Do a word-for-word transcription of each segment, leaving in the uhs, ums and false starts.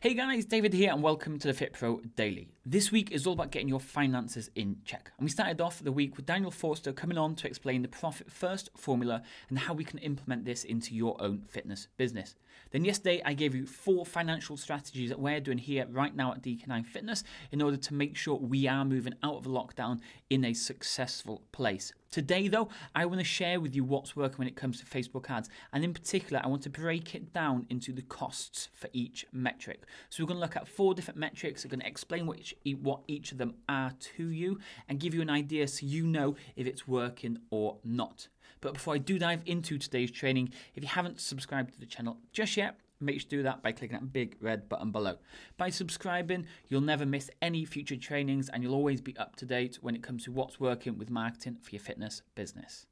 Hey guys, David here and welcome to the FitPro Daily. This week is all about getting your finances in check. And we started off the week with Daniel Forster coming on to explain the Profit First Formula and how we can implement this into your own fitness business. Then yesterday I gave you four financial strategies that we're doing here right now at D K Nine Fitness in order to make sure we are moving out of lockdown in a successful place. Today though, I want to share with you what's working when it comes to Facebook ads, and in particular I want to break it down into the costs for each metric. So we're going to look at four different metrics. We're going to explain what each, what each of them are to you and give you an idea so you know if it's working or not. But before I do dive into today's training, if you haven't subscribed to the channel just yet, make sure to do that by clicking that big red button below. By subscribing, you'll never miss any future trainings and you'll always be up to date when it comes to what's working with marketing for your fitness business.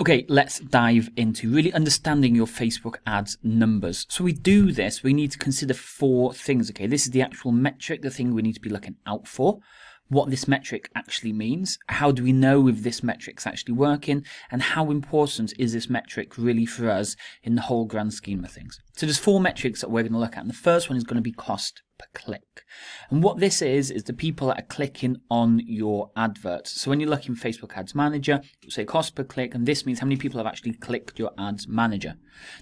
Okay, let's dive into really understanding your Facebook ads numbers. So we do this, we need to consider four things, okay? This is the actual metric, the thing we need to be looking out for, what this metric actually means, how do we know if this metric's actually working, and how important is this metric really for us in the whole grand scheme of things. So there's four metrics that we're going to look at, and the first one is going to be cost per click. And what this is, is the people that are clicking on your advert. So when you look in Facebook Ads Manager, you say cost per click, and this means how many people have actually clicked your Ads Manager.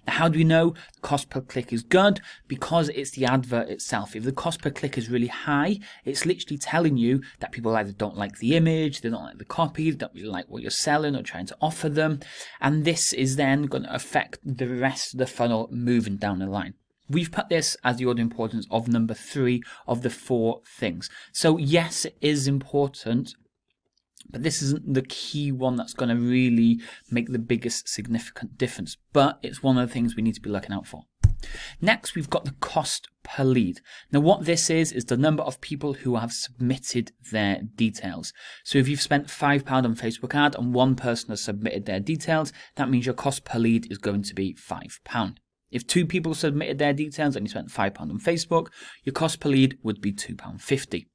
Now, how do we know the cost per click is good? Because it's the advert itself. If the cost per click is really high, it's literally telling you that people either don't like the image, they don't like the copy, they don't really like what you're selling or trying to offer them. And this is then going to affect the rest of the funnel moving down the line. We've put this as the order importance of number three of the four things. So yes, it is important, but this isn't the key one that's going to really make the biggest significant difference. But it's one of the things we need to be looking out for. Next, we've got the cost per lead. Now, what this is, is the number of people who have submitted their details. So if you've spent five pounds on Facebook ad and one person has submitted their details, that means your cost per lead is going to be five pounds. If two people submitted their details and you spent five pounds on Facebook, your cost per lead would be two pounds fifty.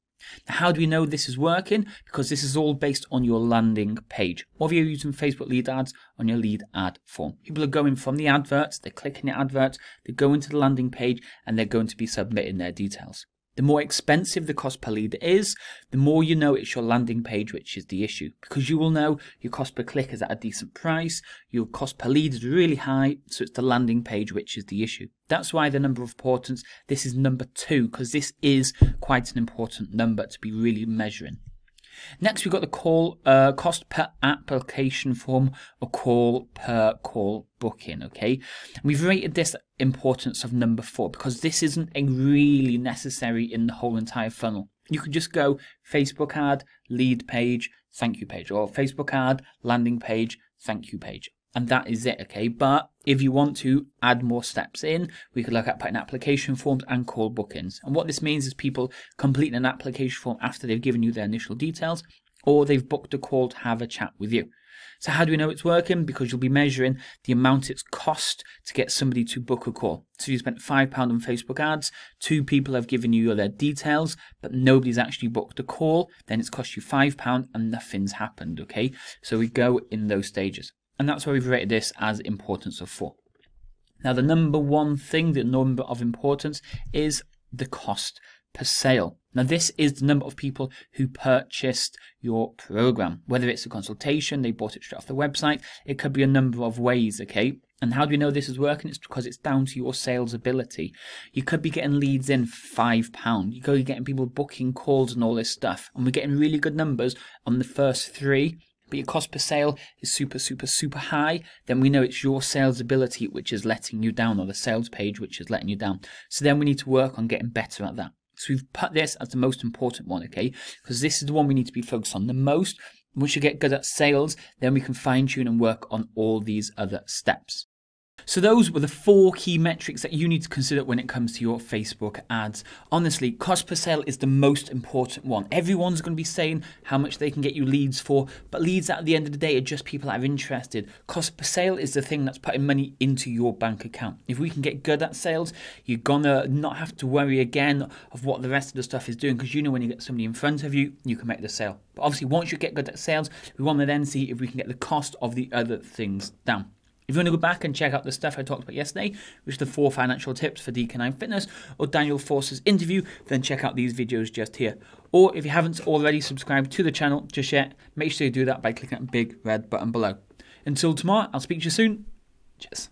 Now, how do we know this is working? Because this is all based on your landing page. Or if you're using Facebook lead ads on your lead ad form. People are going from the adverts, they're clicking the adverts, they go into the landing page, and they're going to be submitting their details. The more expensive the cost per lead is, the more you know it's your landing page which is the issue, because you will know your cost per click is at a decent price, your cost per lead is really high, so it's the landing page which is the issue. That's why the number of importance, this is number two, because this is quite an important number to be really measuring. Next, we've got the call uh, cost per application form or call per call booking, okay? And we've rated this importance of number four because this isn't a really necessary in the whole entire funnel. You could just go Facebook ad, lead page, thank you page, or Facebook ad, landing page, thank you page. And that is it, okay? But if you want to add more steps in, we could look at putting application forms and call bookings. And what this means is people completing an application form after they've given you their initial details, or they've booked a call to have a chat with you. So how do we know it's working? Because you'll be measuring the amount it's cost to get somebody to book a call. So you spent five pounds on Facebook ads, two people have given you their details, but nobody's actually booked a call, then it's cost you five pounds and nothing's happened, okay? So we go in those stages. And that's why we've rated this as importance of four. Now, the number one thing, the number of importance, is the cost per sale. Now, this is the number of people who purchased your program, whether it's a consultation, they bought it straight off the website, it could be a number of ways, okay? And how do we know this is working? It's because it's down to your sales ability. You could be getting leads in five pounds. You could be getting people booking calls and all this stuff. And we're getting really good numbers on the first three, but your cost per sale is super, super, super high, then we know it's your sales ability which is letting you down, or the sales page which is letting you down. So then we need to work on getting better at that. So we've put this as the most important one, okay? Because this is the one we need to be focused on the most. Once you get good at sales, then we can fine-tune and work on all these other steps. So those were the four key metrics that you need to consider when it comes to your Facebook ads. Honestly, cost per sale is the most important one. Everyone's going to be saying how much they can get you leads for, but leads at the end of the day are just people that are interested. Cost per sale is the thing that's putting money into your bank account. If we can get good at sales, you're going to not have to worry again of what the rest of the stuff is doing, because you know when you get somebody in front of you, you can make the sale. But obviously, once you get good at sales, we want to then see if we can get the cost of the other things down. If you want to go back and check out the stuff I talked about yesterday, which is the four financial tips for D K Nine Fitness or Daniel Forster's interview, then check out these videos just here. Or if you haven't already subscribed to the channel just yet, make sure you do that by clicking that big red button below. Until tomorrow, I'll speak to you soon. Cheers.